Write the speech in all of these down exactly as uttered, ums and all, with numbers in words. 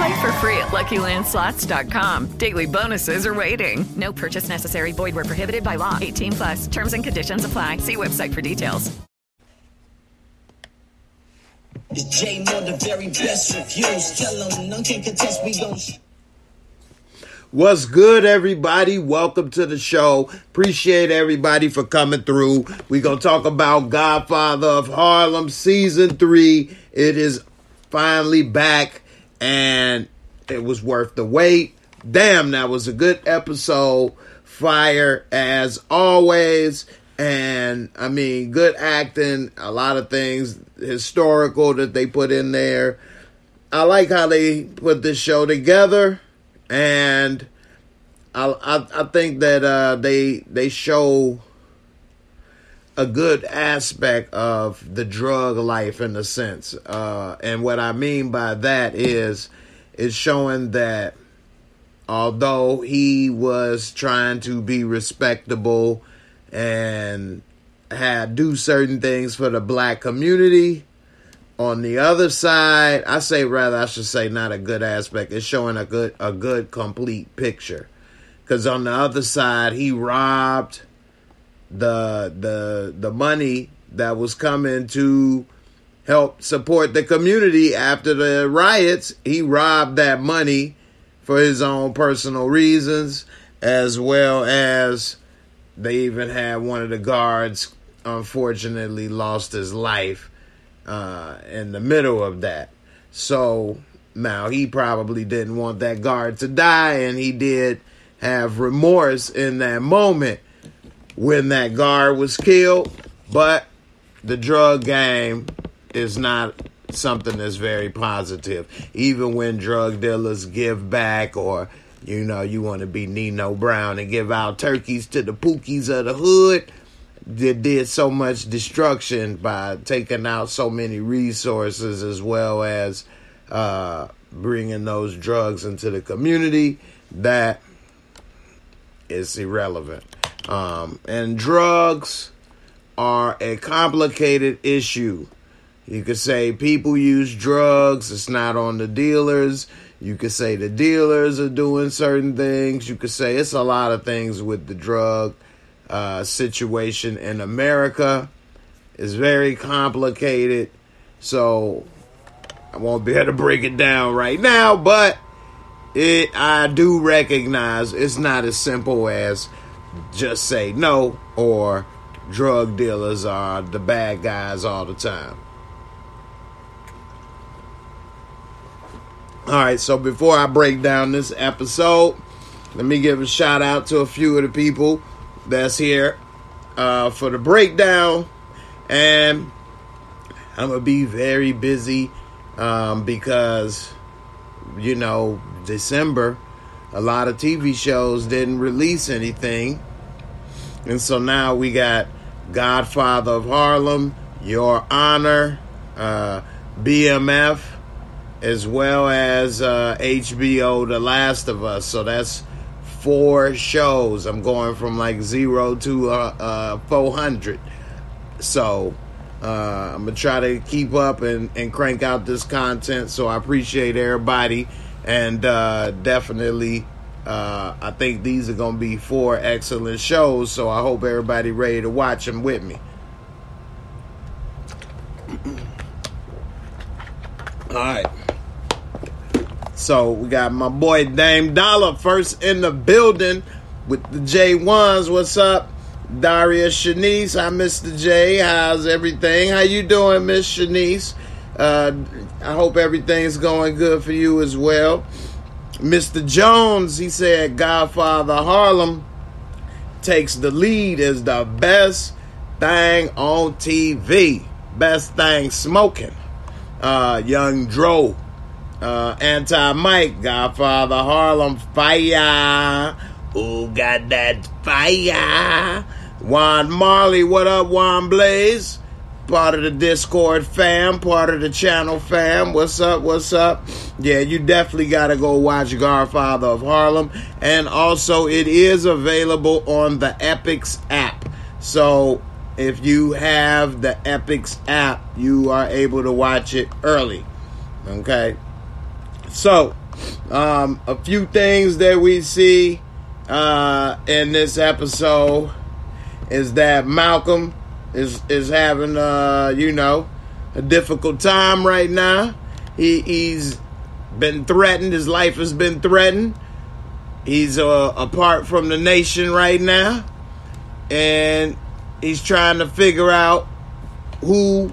Play for free at Lucky Land Slots dot com. Daily bonuses are waiting. No purchase necessary. Void where prohibited by law. eighteen plus. Terms and conditions apply. See website for details. It's J Moore, the very best reviews. Tell them none can contest. We gon' sh- What's good, everybody? Welcome to the show. Appreciate everybody for coming through. We're going to talk about Godfather of Harlem Season three. It is finally back, and it was worth the wait. Damn, that was a good episode. Fire, as always. And, I mean, good acting. A lot of things historical that they put in there. I like how they put this show together. And I, I I think that uh, they they show a good aspect of the drug life in a sense. Uh, and what I mean by that is, is showing that although he was trying to be respectable and had do certain things for the black community, on the other side, I say rather, I should say not a good aspect. It's showing a good, a good, complete picture. Because on the other side, he robbed the the the money that was coming to help support the community after the riots. He robbed that money for his own personal reasons, as well as they even had one of the guards, unfortunately, lost his life Uh, in the middle of that. So now he probably didn't want that guard to die, and he did have remorse in that moment when that guard was killed. But the drug game is not something that's very positive. Even when drug dealers give back, or, you know, you want to be Nino Brown and give out turkeys to the pookies of the hood, that did so much destruction by taking out so many resources, as well as uh, bringing those drugs into the community, that is irrelevant. Um, and drugs are a complicated issue. You could say people use drugs. It's not on the dealers. You could say the dealers are doing certain things. You could say it's a lot of things with the drug Uh, situation in America. Is very complicated, so I won't be able to break it down right now, but it I do recognize it's not as simple as just say no, or drug dealers are the bad guys all the time. Alright, so before I break down this episode, let me give a shout out to a few of the people that's here uh, for the breakdown, and I'm gonna be very busy um, because, you know, December, a lot of T V shows didn't release anything, and so now we got Godfather of Harlem, Your Honor, uh, B M F, as well as uh, H B O, The Last of Us. So that's four shows. I'm going from like zero to uh, uh, four hundred. So uh, I'm going to try to keep up and, and crank out this content. So I appreciate everybody. And uh, definitely, uh, I think these are going to be four excellent shows. So I hope everybody ready to watch them with me. All right. So we got my boy Dame Dollar first in the building with the J ones. What's up? Daria Shanice. Hi, Mister J. How's everything? How you doing, Miss Shanice? Uh, I hope everything's going good for you as well. Mister Jones, he said, Godfather Harlem takes the lead as the best thing on T V. Best thing smoking. Uh, Young Dro. Uh, Anti-Mike. Godfather Harlem. Fire. Ooh, got that fire. Juan Marley. What up, Juan Blaze? Part of the Discord fam, part of the channel fam. What's up, what's up? Yeah, you definitely got to go watch Godfather of Harlem. And also, it is available on the Epix app. So, if you have the Epix app, you are able to watch it early. Okay? So, um, a few things that we see uh, in this episode is that Malcolm Is is having uh you know a difficult time right now. He he's been threatened. His life has been threatened. He's uh, apart from the nation right now, and he's trying to figure out who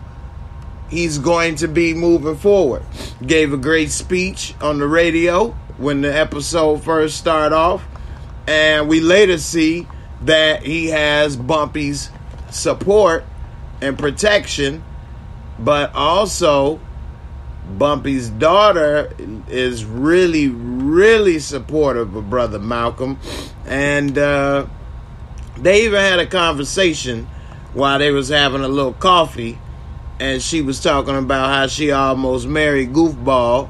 he's going to be moving forward. Gave a great speech on the radio when the episode first started off, and we later see that he has Bumpy's support and protection, but also Bumpy's daughter is really, really supportive of Brother Malcolm, and uh, they even had a conversation while they was having a little coffee, and she was talking about how she almost married Goofball,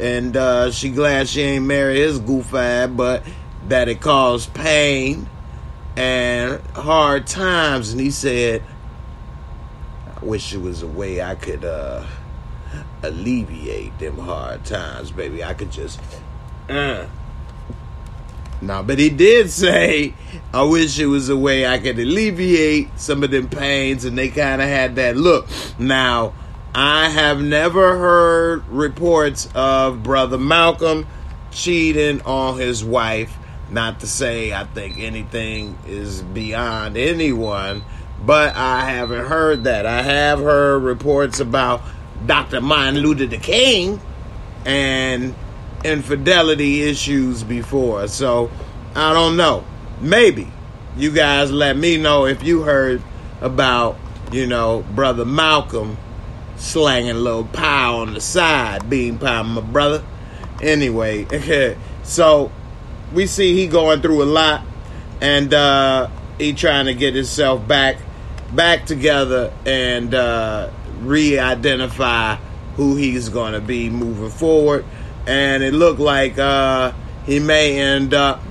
and uh, she glad she ain't married his goof-ad, but that it caused pain and hard times. And he said, I wish there was a way I could uh, alleviate them hard times, baby. I could just uh. No, but he did say, I wish it was a way I could alleviate some of them pains. And they kind of had that look. Now, I have never heard reports of Brother Malcolm cheating on his wife. Not to say I think anything is beyond anyone, but I haven't heard that. I have heard reports about Doctor Martin Luther the King and infidelity issues before. So, I don't know. Maybe you guys let me know if you heard about, you know, Brother Malcolm slanging a little pie on the side. Bean pie, my brother. Anyway, so we see he going through a lot, and uh, he trying to get himself back back together and uh, re-identify who he's going to be moving forward. And it looked like uh, he may end up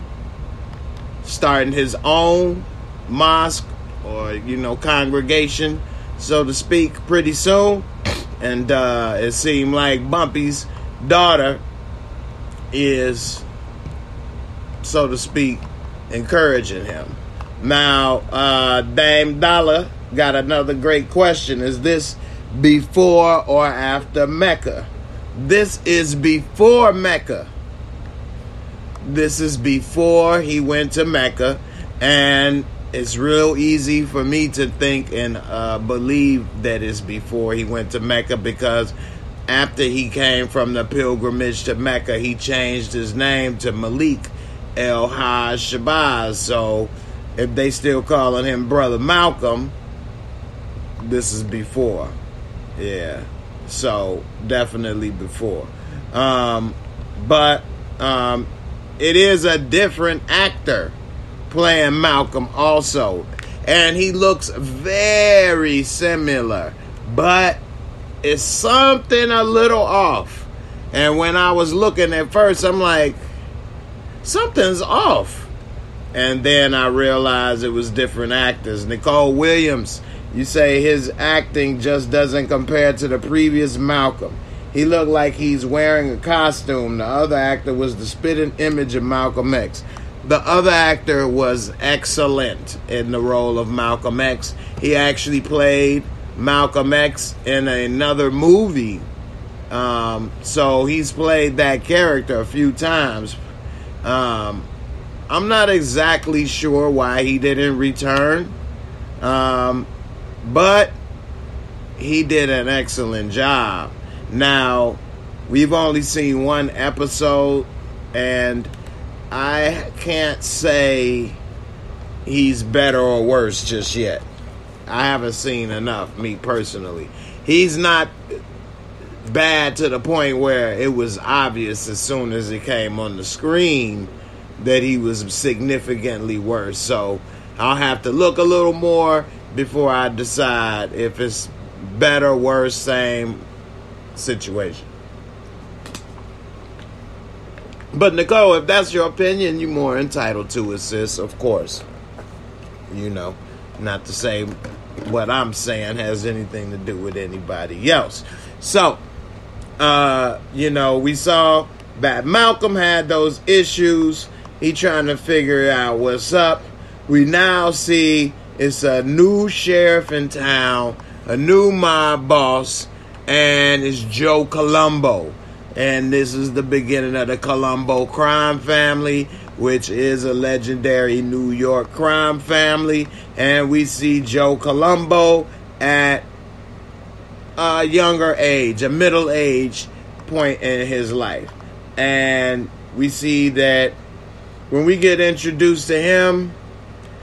starting his own mosque or, you know, congregation, so to speak, pretty soon. And uh, it seemed like Bumpy's daughter is, so to speak, encouraging him. Now, uh, Dame Dollar got another great question. Is this before or after Mecca? This is before Mecca. This is before he went to Mecca. And it's real easy for me to think and uh, believe that it's before he went to Mecca, because after he came from the pilgrimage to Mecca, he changed his name to Malik El-Haj Shabazz. So if they still calling him Brother Malcolm, this is before. Yeah, so definitely before. Um, but um, it is a different actor playing Malcolm also, and he looks very similar, but it's something a little off. And when I was looking at first, I'm like, something's off. And then I realized it was different actors. Nicole Williams, you say his acting just doesn't compare to the previous Malcolm. He looked like he's wearing a costume. The other actor was the spitting image of Malcolm X. The other actor was excellent in the role of Malcolm X. He actually played Malcolm X in another movie. Um, so he's played that character a few times. Um, I'm not exactly sure why he didn't return, um, but he did an excellent job. Now, we've only seen one episode, and I can't say he's better or worse just yet. I haven't seen enough, me personally. He's not bad to the point where it was obvious as soon as it came on the screen that he was significantly worse. So I'll have to look a little more before I decide if it's better, worse, same situation. But Nicole, if that's your opinion, you're more entitled to it, sis, of course. You know, not to say what I'm saying has anything to do with anybody else. So, uh, you know, we saw that Malcolm had those issues. He trying to figure out what's up. We now see it's a new sheriff in town, a new mob boss, and it's Joe Colombo. And this is the beginning of the Colombo crime family, which is a legendary New York crime family. And we see Joe Colombo at a younger age, a middle age point in his life. And we see that when we get introduced to him,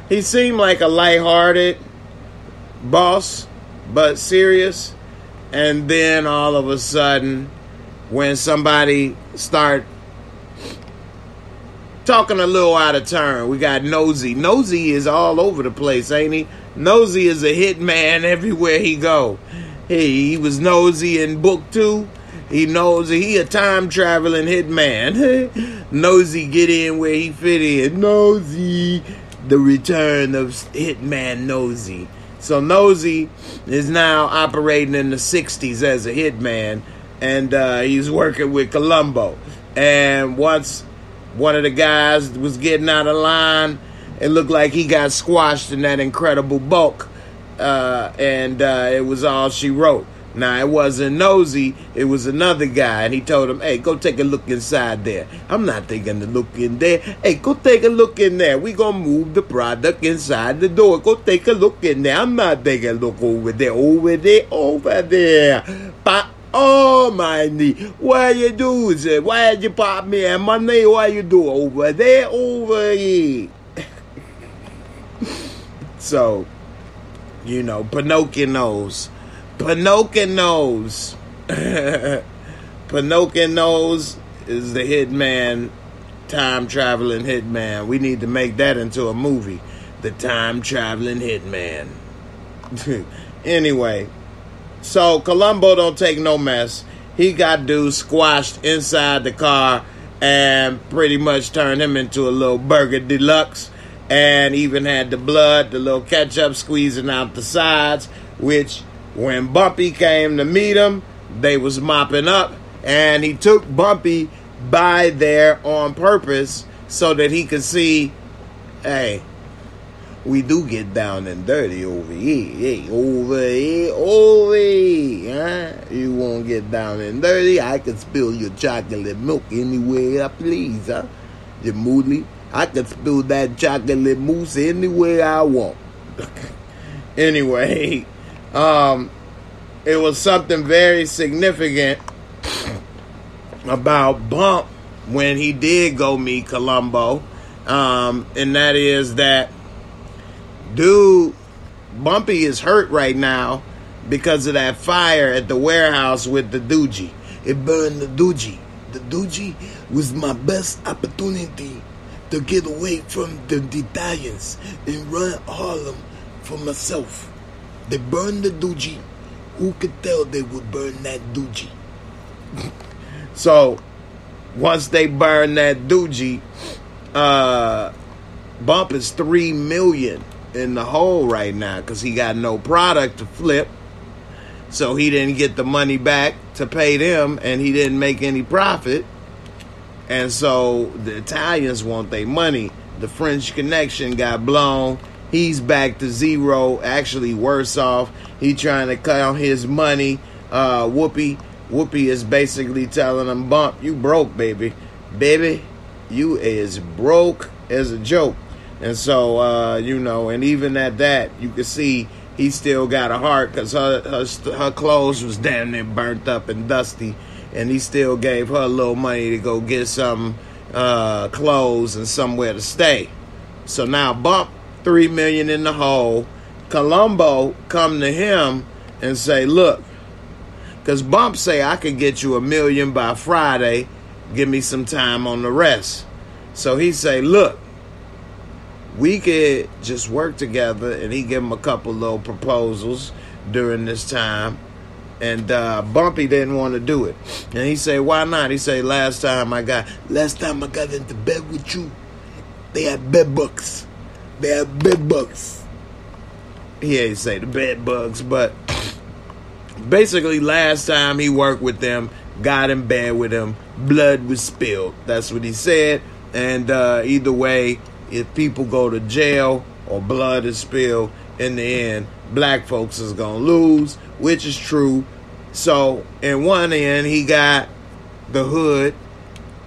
he seemed like a lighthearted boss, but serious. And then all of a sudden, when somebody start talking a little out of turn, we got Nosy. Nosy is all over the place, ain't he? Nosy is a hitman everywhere he go. He, he was Nosy in book two. He Nosy. He a time traveling hitman. Nosy get in where he fit in. Nosy, the return of hitman Nosy. So Nosy is now operating in the sixties as a hitman. And uh, he's working with Colombo. And once one of the guys was getting out of line, it looked like he got squashed in that incredible bulk. Uh, and uh, it was all she wrote. Now, it wasn't Nosy. It was another guy. And he told him, hey, go take a look inside there. I'm not taking a look in there. Hey, go take a look in there. We're going to move the product inside the door. Go take a look in there. I'm not taking a look over there. Over there. Over there. Pop. Oh, my knee. Why you do it? Why you pop me and my knee? Why you do over there, over here? So, you know, Pinocchio knows. Pinocchio knows. Pinocchio knows is the hitman, time-traveling hitman. We need to make that into a movie. The time-traveling hitman. Anyway. So Colombo don't take no mess. He got dudes squashed inside the car and pretty much turned him into a little burger deluxe, and even had the blood, the little ketchup squeezing out the sides, which when Bumpy came to meet him, they was mopping up, and he took Bumpy by there on purpose so that he could see, hey, we do get down and dirty over here, hey, over here, over here, huh? You won't get down and dirty. I can spill your chocolate milk anywhere I please, huh? You moodly. I can spill that chocolate mousse anywhere I want. Anyway, um, it was something very significant about Bump when he did go meet Colombo, um, and that is that dude, Bumpy is hurt right now because of that fire at the warehouse with the Doogie. It burned the Doogie. The Doogie was my best opportunity to get away from the Italians and run Harlem for myself. They burned the Doogie. Who could tell they would burn that Doogie? So, once they burn that Doogie, uh, Bump is three million. In the hole right now because he got no product to flip, so he didn't get the money back to pay them, and he didn't make any profit. And so the Italians want their money. The French connection got blown. He's back to zero, actually worse off. He trying to cut on his money. Uh, Whoopi, Whoopi is basically telling him, Bump, you broke, baby, baby, you is broke as a joke. And so, uh, you know, and even at that, you could see he still got a heart, because her, her her clothes was damn near burnt up and dusty, and he still gave her a little money to go get some uh, clothes and somewhere to stay. So now Bump, three million in the hole. Colombo come to him and say, look, because Bump say, I could get you a million by Friday. Give me some time on the rest. So he say, look, we could just work together. And he give him a couple little proposals during this time. And uh, Bumpy didn't want to do it. And he say, why not? He say, last time I got, last time I got into bed with you, they had bed bugs. They had bed bugs. He ain't say the bed bugs, but basically last time he worked with them, got in bed with him, blood was spilled. That's what he said. And uh, either way, if people go to jail or blood is spilled, in the end, black folks is going to lose, which is true. So, in one end, he got the hood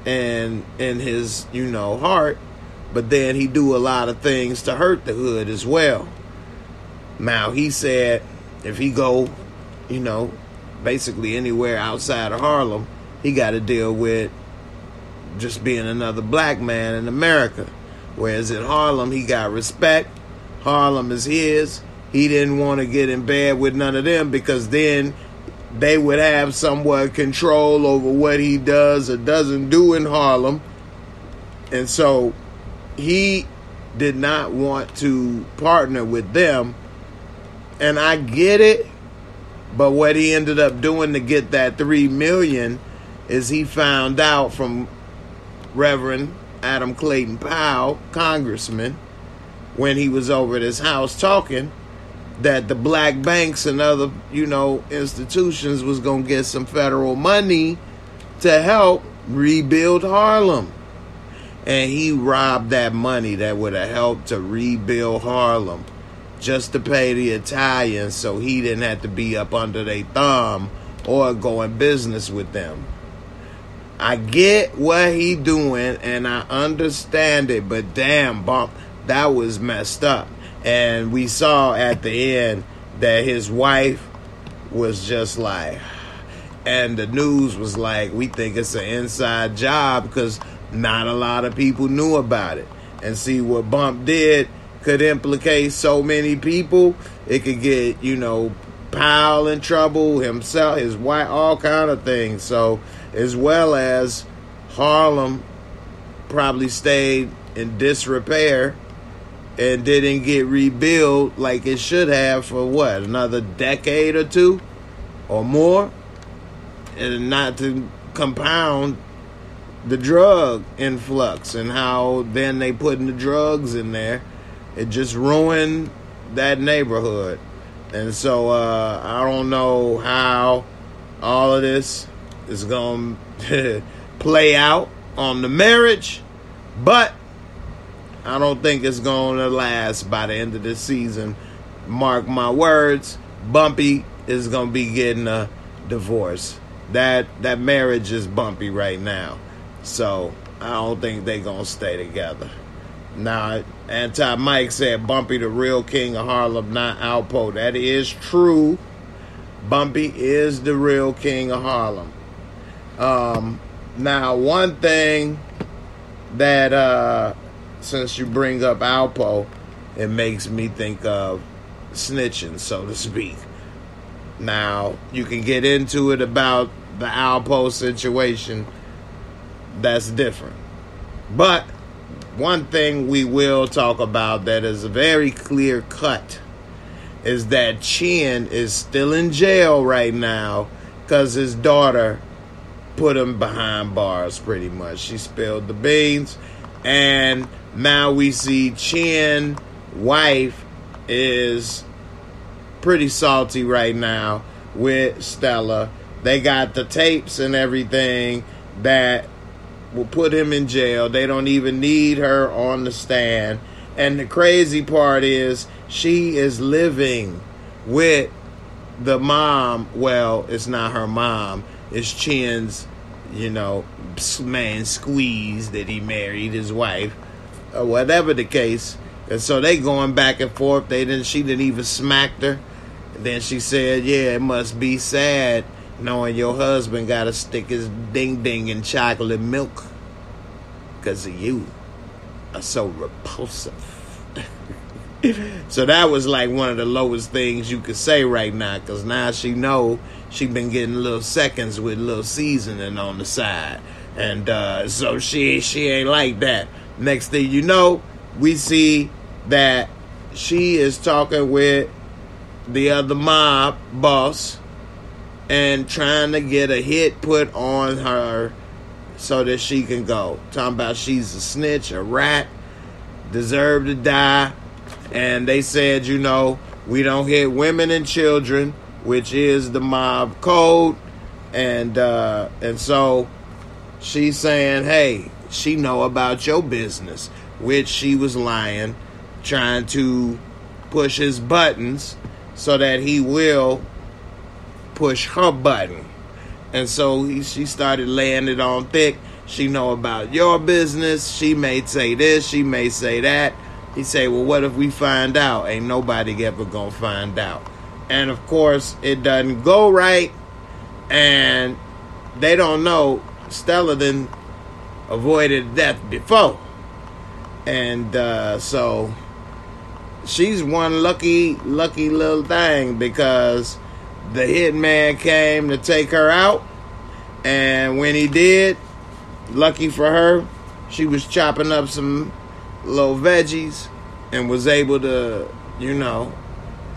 and in his, you know, heart, but then he do a lot of things to hurt the hood as well. Now, he said if he go, you know, basically anywhere outside of Harlem, he got to deal with just being another black man in America. Whereas in Harlem, he got respect. Harlem is his. He didn't want to get in bed with none of them, because then they would have somewhat control over what he does or doesn't do in Harlem. And so he did not want to partner with them. And I get it. But what he ended up doing to get that three million dollars is he found out from Reverend Adam Clayton Powell, congressman, when he was over at his house talking, that the black banks and other, you know, institutions was going to get some federal money to help rebuild Harlem. And he robbed that money that would have helped to rebuild Harlem, just to pay the Italians so he didn't have to be up under their thumb or go in business with them. I get what he doing and I understand it, but damn, Bump, that was messed up. And we saw at the end that his wife was just like, and the news was like, we think it's an inside job, because not a lot of people knew about it. And see, what Bump did could implicate so many people. It could get, you know, Powell in trouble, himself, his wife, all kind of things. So, as well as Harlem probably stayed in disrepair and didn't get rebuilt like it should have for what, another decade or two or more? And not to compound the drug influx and how then they putting the drugs in there. It just ruined that neighborhood. And so uh, I don't know how all of this is going to play out on the marriage, but I don't think it's going to last by the end of this season. Mark my words, Bumpy is going to be getting a divorce. That that marriage is bumpy right now. So I don't think they're going to stay together. Now, Anti-Mike said Bumpy the real king of Harlem, not Alpo. That is true. Bumpy is the real king of Harlem. Um, now, one thing that, uh, since you bring up Alpo, it makes me think of snitching, so to speak. Now, you can get into it about the Alpo situation. That's different. But one thing we will talk about that is very clear cut is that Chin is still in jail right now because his daughter put him behind bars pretty much. She spilled the beans. And now we see Chin's wife is pretty salty right now with Stella. They got the tapes and everything that will put him in jail. They don't even need her on the stand. And the crazy part is she is living with the mom. Well, it's not her mom. It's Chin's, you know, man squeeze that he married, his wife. or whatever the case. And so they going back and forth. They didn't. She didn't even smack her. And then she said, "Yeah, it must be sad knowing your husband got to stick his ding ding in chocolate milk because you are so repulsive." So that was like one of the lowest things you could say right now, because now she know she been getting little seconds with little seasoning on the side, and uh, so she she ain't like that. Next thing you know, we see that she is talking with the other mob boss and trying to get a hit put on her so that she can go. Talking about she's a snitch, a rat, deserve to die. And they said, you know, we don't hit women and children, which is the mob code. And uh, and so she's saying, hey, she know about your business, which she was lying, trying to push his buttons so that he will push her button. And so he, she started laying it on thick. She know about your business. She may say this. She may say that. He say, well, what if we find out? Ain't nobody ever gonna find out. And of course, it doesn't go right. And they don't know. Stella then avoided death before. And uh, so she's one lucky, lucky little thing, because the hitman came to take her out. And when he did, lucky for her, she was chopping up some little veggies and was able to, you know,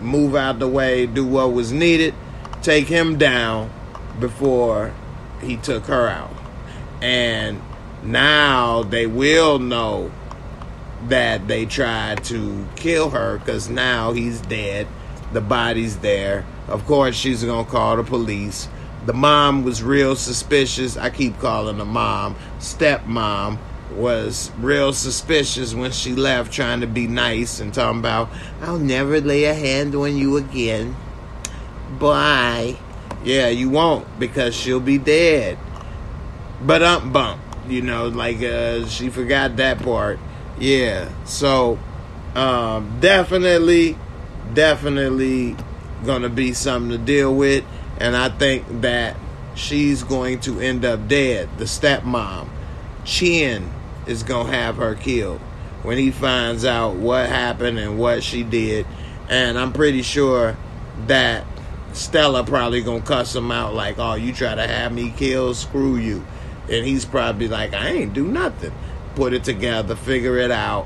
move out the way, do what was needed, take him down before he took her out. And now they will know that they tried to kill her, because now he's dead. The body's there. Of course, she's going to call the police. The mom was real suspicious. I keep calling the mom. Stepmom was real suspicious when she left, trying to be nice and talking about, I'll never lay a hand on you again. Bye. Yeah, you won't, because she'll be dead. But um bump. You know, like uh, she forgot that part. Yeah, so um, definitely, definitely going to be something to deal with. And I think that she's going to end up dead. The stepmom, Chin, is going to have her killed when he finds out what happened and what she did. And I'm pretty sure that Stella probably going to cuss him out like, oh, you try to have me killed, screw you. And he's probably like, I ain't do nothing. Put it together, figure it out.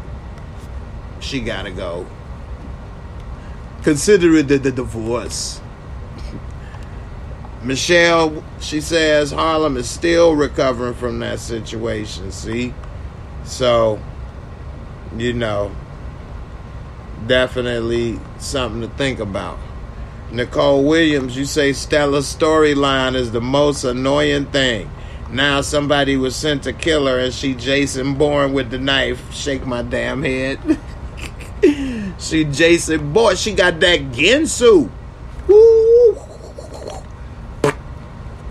She gotta go. Consider it the, the divorce. Michelle, she says, Harlem is still recovering from that situation, see? So, you know, definitely something to think about. Nicole Williams, you say Stella's storyline is the most annoying thing. Now somebody was sent to kill her and she Jason Bourne with the knife. Shake my damn head. She Jason Bourne. She got that Ginsu. Woo.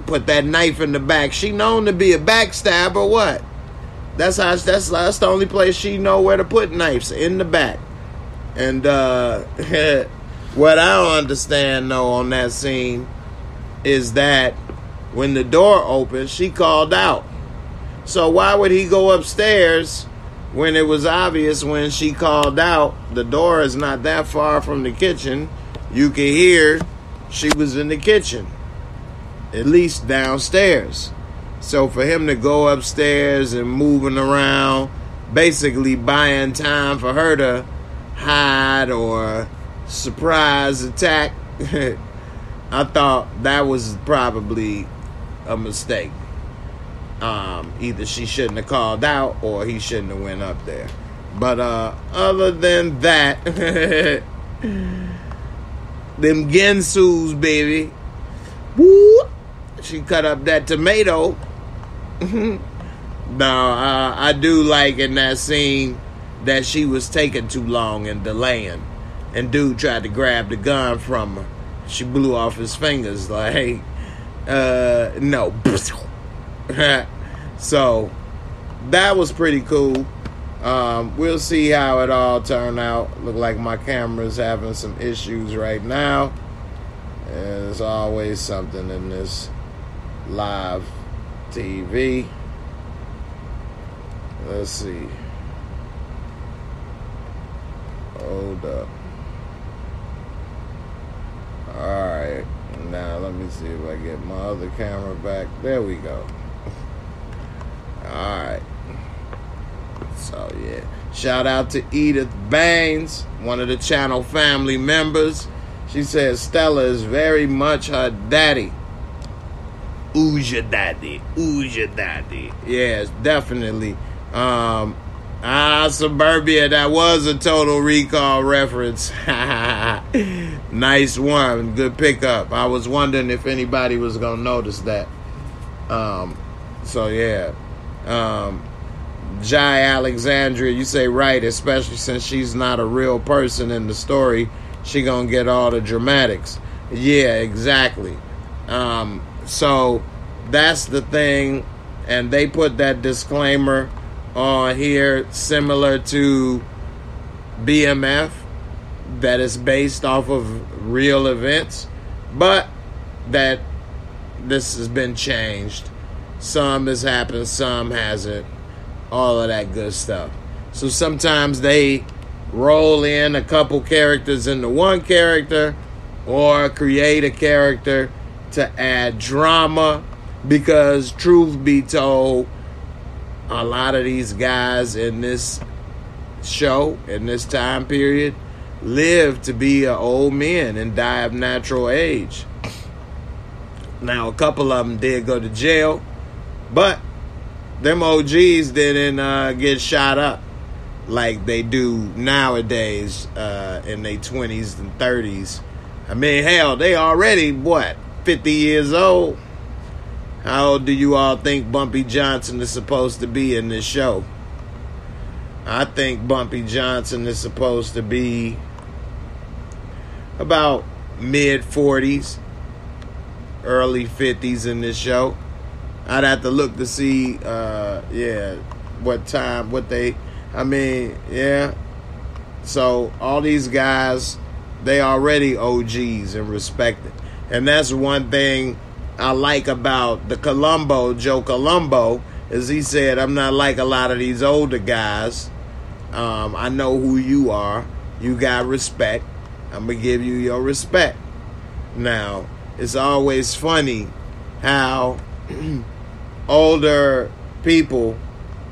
Put that knife in the back. She known to be a backstabber. What? That's how. That's that's the only place she know where to put knives, in the back. And uh, what I don't understand though on that scene is that when the door opened, she called out. So why would he go upstairs when it was obvious when she called out? The door is not that far from the kitchen. You can hear she was in the kitchen, at least downstairs. So for him to go upstairs and moving around, basically buying time for her to hide or surprise attack, I thought that was probably a mistake. Um, either she shouldn't have called out or he shouldn't have went up there. But uh, other than that, them Gensu's, baby. Woo! She cut up that tomato. No, uh, I do like in that scene that she was taking too long and delaying. And dude tried to grab the gun from her. She blew off his fingers like, uh, no. So that was pretty cool. Um, we'll see how it all turned out. Look like my camera's having some issues right now. There's always something in this live T V. Let's see. Hold up. Alright. Now let me see if I get my other camera back. There we go. Alright. So yeah. Shout out to Edith Baines, one of the channel family members. She says Stella is very much her daddy. Who's your daddy? Who's your daddy? Yes, definitely. Um, ah, Suburbia, that was a Total Recall reference. Nice one. Good pickup. I was wondering if anybody was going to notice that. Um, so, yeah. Um, Jai Alexandria, you say right, especially since she's not a real person in the story. She going to get all the dramatics. Yeah, exactly. Um, so, that's the thing. And they put that disclaimer on here, similar to B M F, that is based off of real events, but that this has been changed. Some has happened, some hasn't. All of that good stuff. So sometimes they roll in a couple characters into one character, or create a character to add drama, because truth be told, a lot of these guys in this show, in this time period, live to be old men and die of natural age. Now, a couple of them did go to jail, but them O Gs didn't uh, get shot up like they do nowadays uh, in their twenties and thirties. I mean, hell, they already, what, fifty years old? How old do you all think Bumpy Johnson is supposed to be in this show? I think Bumpy Johnson is supposed to be about mid-forties, early fifties in this show. I'd have to look to see, uh, yeah, what time, what they, I mean, yeah. So all these guys, they already O Gs and respected. And that's one thing I like about the Colombo, Joe Colombo, is he said, I'm not like a lot of these older guys. Um, I know who you are. You got respect. I'm going to give you your respect. Now, it's always funny how older people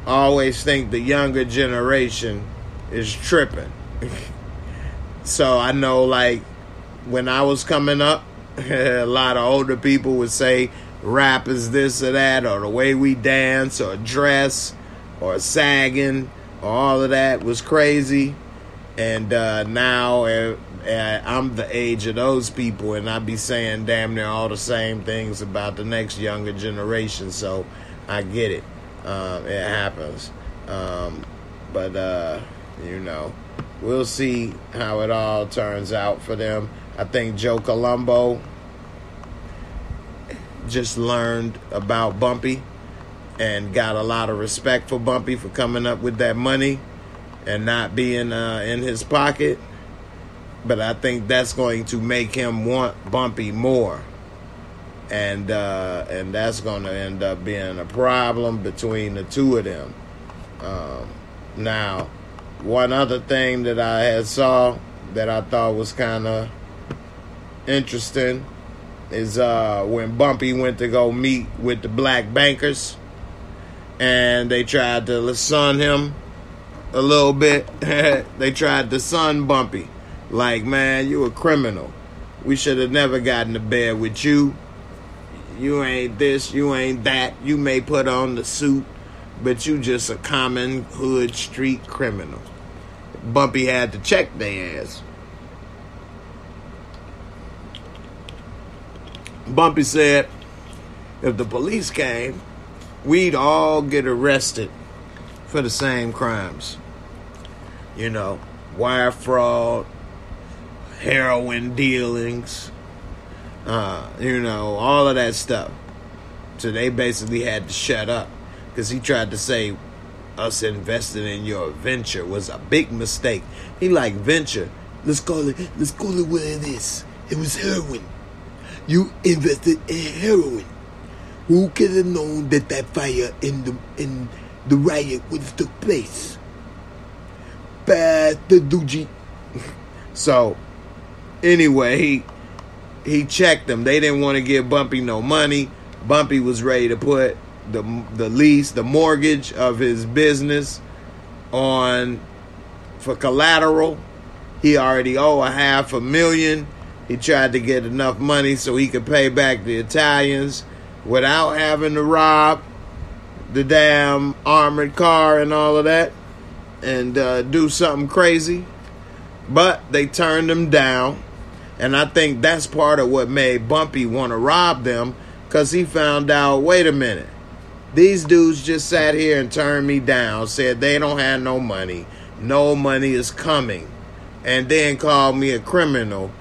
always think the younger generation is tripping. So I know, like, when I was coming up, a lot of older people would say rap is this or that, or the way we dance or dress or sagging or all of that was crazy. And uh, now uh, uh, I'm the age of those people, and I be saying damn near all the same things about the next younger generation. So I get it. Um, it happens. Um, but, uh, you know, we'll see how it all turns out for them. I think Joe Colombo just learned about Bumpy and got a lot of respect for Bumpy for coming up with that money and not being uh, in his pocket. But I think that's going to make him want Bumpy more. And, uh, and that's going to end up being a problem between the two of them. Um, now, one other thing that I had saw that I thought was kind of interesting is uh, when Bumpy went to go meet with the black bankers and they tried to sun him a little bit. They tried to sun Bumpy. Like, man, you a criminal. We should have never gotten to bed with you. You ain't this, you ain't that. You may put on the suit, but you just a common hood street criminal. Bumpy had to check their ass. Bumpy said, if the police came, we'd all get arrested for the same crimes. You know, wire fraud, heroin dealings, uh, you know, all of that stuff. So they basically had to shut up because he tried to say us investing in your venture was a big mistake. He like, venture, let's call it, let's call it what it is. It was heroin. You invested in heroin. Who could have known that that fire in the in the riot would have took place? Pass the doogie. So, anyway, he he checked them. They didn't want to give Bumpy no money. Bumpy was ready to put the the lease, the mortgage of his business on for collateral. He already owed a half a million. He tried to get enough money so he could pay back the Italians without having to rob the damn armored car and all of that and uh, do something crazy. But they turned him down. And I think that's part of what made Bumpy want to rob them, because he found out, wait a minute, these dudes just sat here and turned me down, said they don't have no money, no money is coming, and then called me a criminal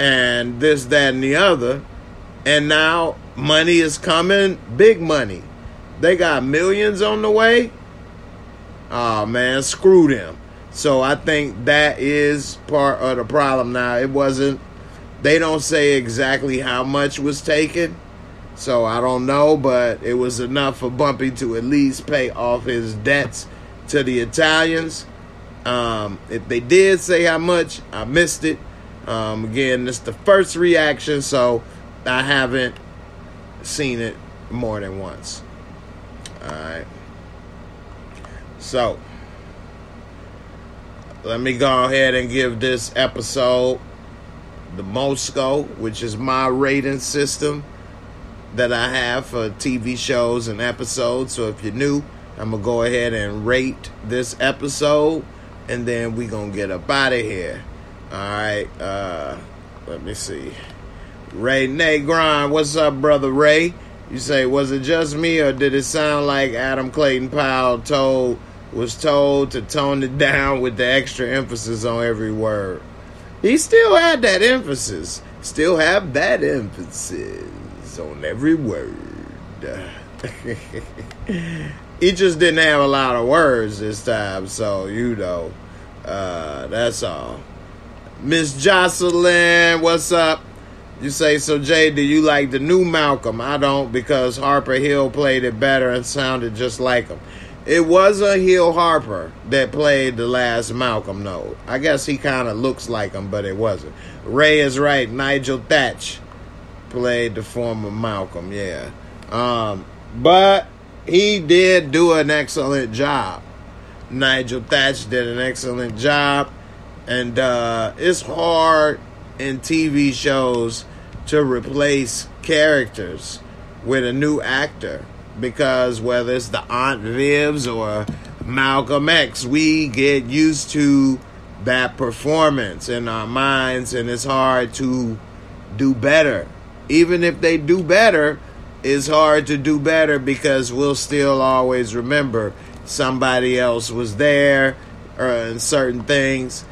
and this, that, and the other. And now money is coming, big money. They got millions on the way. Oh, man, screw them. So I think that is part of the problem. Now, it wasn't, they don't say exactly how much was taken, so I don't know, but it was enough for Bumpy to at least pay off his debts to the Italians. Um, if they did say how much, I missed it. Um, again, it's the first reaction, so I haven't seen it more than once. All right. So, let me go ahead and give this episode the Mosco, which is my rating system that I have for T V shows and episodes. So if you're new, I'm going to go ahead and rate this episode, and then we're going to get up out of here. All right. Uh, let me see. Ray Negron, what's up, brother Ray? You say, was it just me, or did it sound like Adam Clayton Powell told was told to tone it down with the extra emphasis on every word? He still had that emphasis. Still have that emphasis on every word. He just didn't have a lot of words this time, so, you know, uh, that's all. Miss Jocelyn, what's up? You say, so Jay, do you like the new Malcolm? I don't, because Harper Hill played it better and sounded just like him. It was a Hill Harper that played the last Malcolm, though. I guess he kind of looks like him, but it wasn't. Ray is right. Nigel Thatch played the former Malcolm, yeah. Um, but he did do an excellent job. Nigel Thatch did an excellent job. And uh, it's hard in T V shows to replace characters with a new actor, because whether it's the Aunt Vivs or Malcolm X, we get used to that performance in our minds, and it's hard to do better. Even if they do better, it's hard to do better because we'll still always remember somebody else was there or in certain things.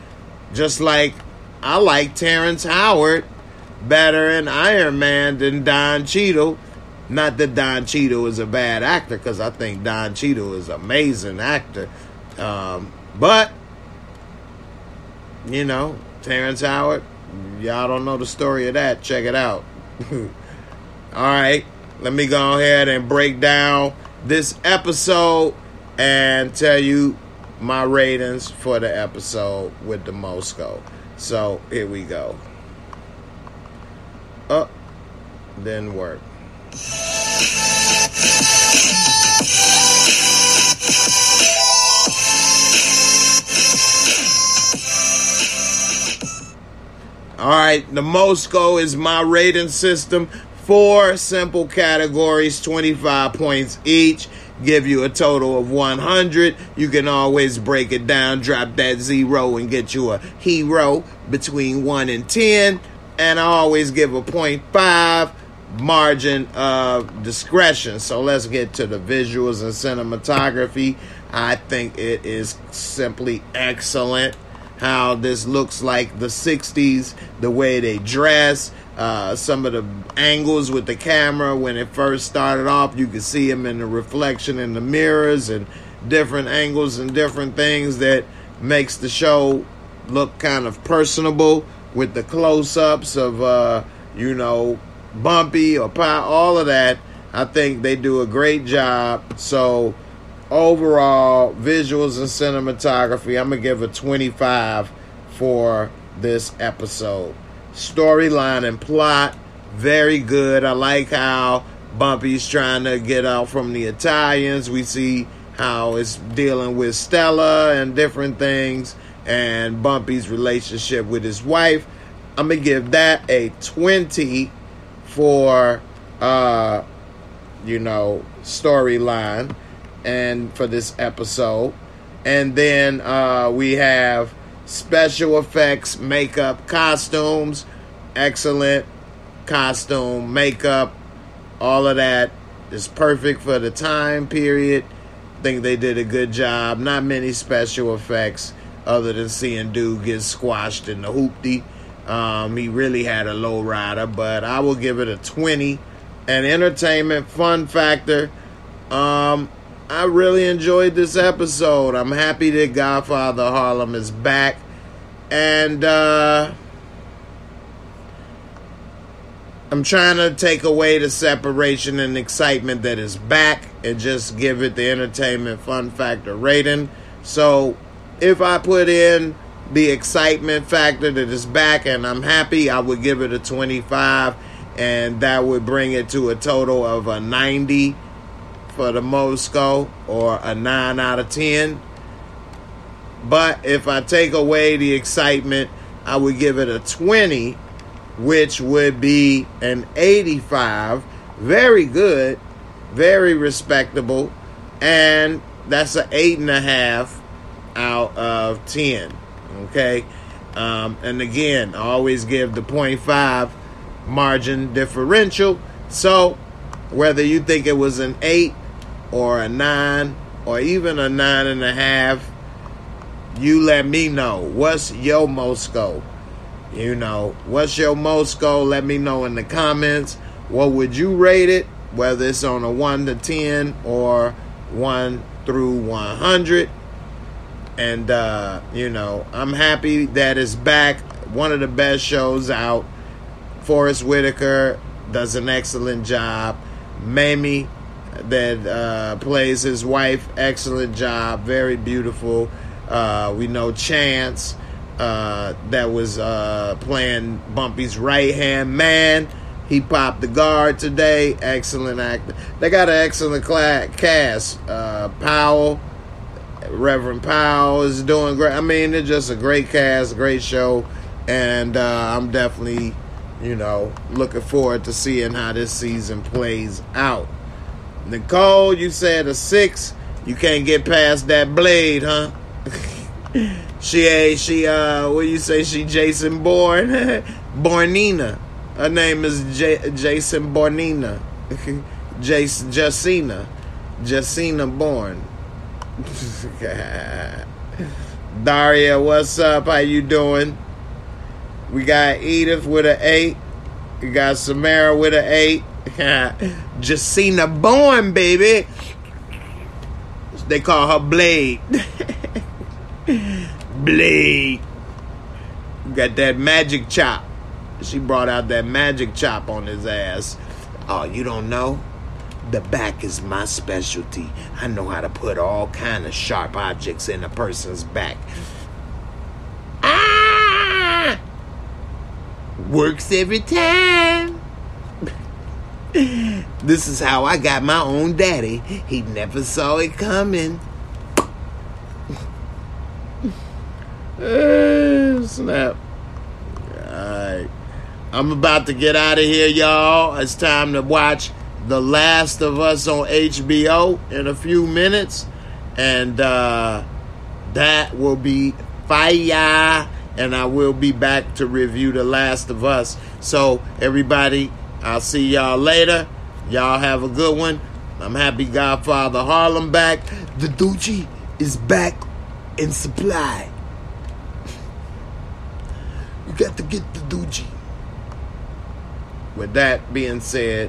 Just like I like Terrence Howard better in Iron Man than Don Cheadle. Not that Don Cheadle is a bad actor, because I think Don Cheadle is an amazing actor. Um, but, you know, Terrence Howard, y'all don't know the story of that. Check it out. All right, let me go ahead and break down this episode and tell you my ratings for the episode with the Mosco. So, here we go. Oh, didn't work. All right, the Mosco is my rating system. Four simple categories, twenty-five points each, give you a total of one hundred. You can always break it down, drop that zero, and get you a hero between one and ten. And I always give a point five. Margin of discretion. So let's get to the visuals and cinematography. I think it is simply excellent how this looks like the sixties, the way they dress, uh, some of the angles with the camera. When it first started off, you could see him in the reflection in the mirrors and different angles and different things that makes the show look kind of personable with the close-ups of, uh, you know, Bumpy or Pie, all of that. I think they do a great job. So overall, visuals and cinematography, I'm going to give a twenty-five for this episode. Storyline and plot, very good. I like how Bumpy's trying to get out from the Italians. We see how it's dealing with Stella and different things, and Bumpy's relationship with his wife. I'm going to give that a twenty for, uh, you know, storyline and for this episode. And then uh, we have special effects, makeup, costumes. Excellent costume, makeup, all of that is perfect for the time period. I think they did a good job. Not many special effects other than seeing dude get squashed in the hoopty. Um, he really had a low rider, but I will give it a twenty. And entertainment, fun factor. Um, I really enjoyed this episode. I'm happy that Godfather of Harlem is back. And uh, I'm trying to take away the separation and excitement that is back and just give it the entertainment fun factor rating. So if I put in the excitement factor that is back and I'm happy, I would give it a twenty-five, and that would bring it to a total of a ninety for the Mosco, or a nine out of ten. But if I take away the excitement, I would give it a twenty, which would be an eighty-five. Very good, very respectable, and that's an eight and a half out of ten. Okay, um, and again, I always give the point five margin differential. So whether you think it was an eight or a nine or even a nine and a half, you let me know. What's your Mosco? You know, what's your Mosco? Let me know in the comments. What would you rate it? Whether it's on a one to ten or one through one hundred. And, uh, you know, I'm happy that it's back. One of the best shows out. Forrest Whitaker does an excellent job. Mamie, that uh, plays his wife, excellent job. Very beautiful. Uh, we know Chance, uh, that was uh, playing Bumpy's right-hand man. He popped the guard today. Excellent actor. They got an excellent cast. Uh, Powell. Reverend Powell is doing great. I mean, they're just a great cast, great show, and uh, I'm definitely, you know, looking forward to seeing how this season plays out. Nicole, you said a six. You can't get past that blade, huh? she, she, uh, what do you say? She Jason Bourne, Bornina. Her name is J- Jason Bornina, Jace Jacina, Jacina Bourne. Daria, what's up? How you doing? We got Edith with an eight. We got Samara with an eight. Jacina Bourne, baby. They call her Blade. Blade. We got that magic chop. She brought out that magic chop on his ass. Oh, you don't know? The back is my specialty. I know how to put all kind of sharp objects in a person's back. Ah! Works every time. This is how I got my own daddy. He never saw it coming. uh, snap. All right. I'm about to get out of here, y'all. It's time to watch The Last of Us on H B O in a few minutes, and uh, that will be fire, and I will be back to review The Last of Us. So everybody, I'll see y'all later. Y'all have a good one. I'm happy Godfather Harlem back. The Ducci is back in supply. You got to get the Ducci. With that being said,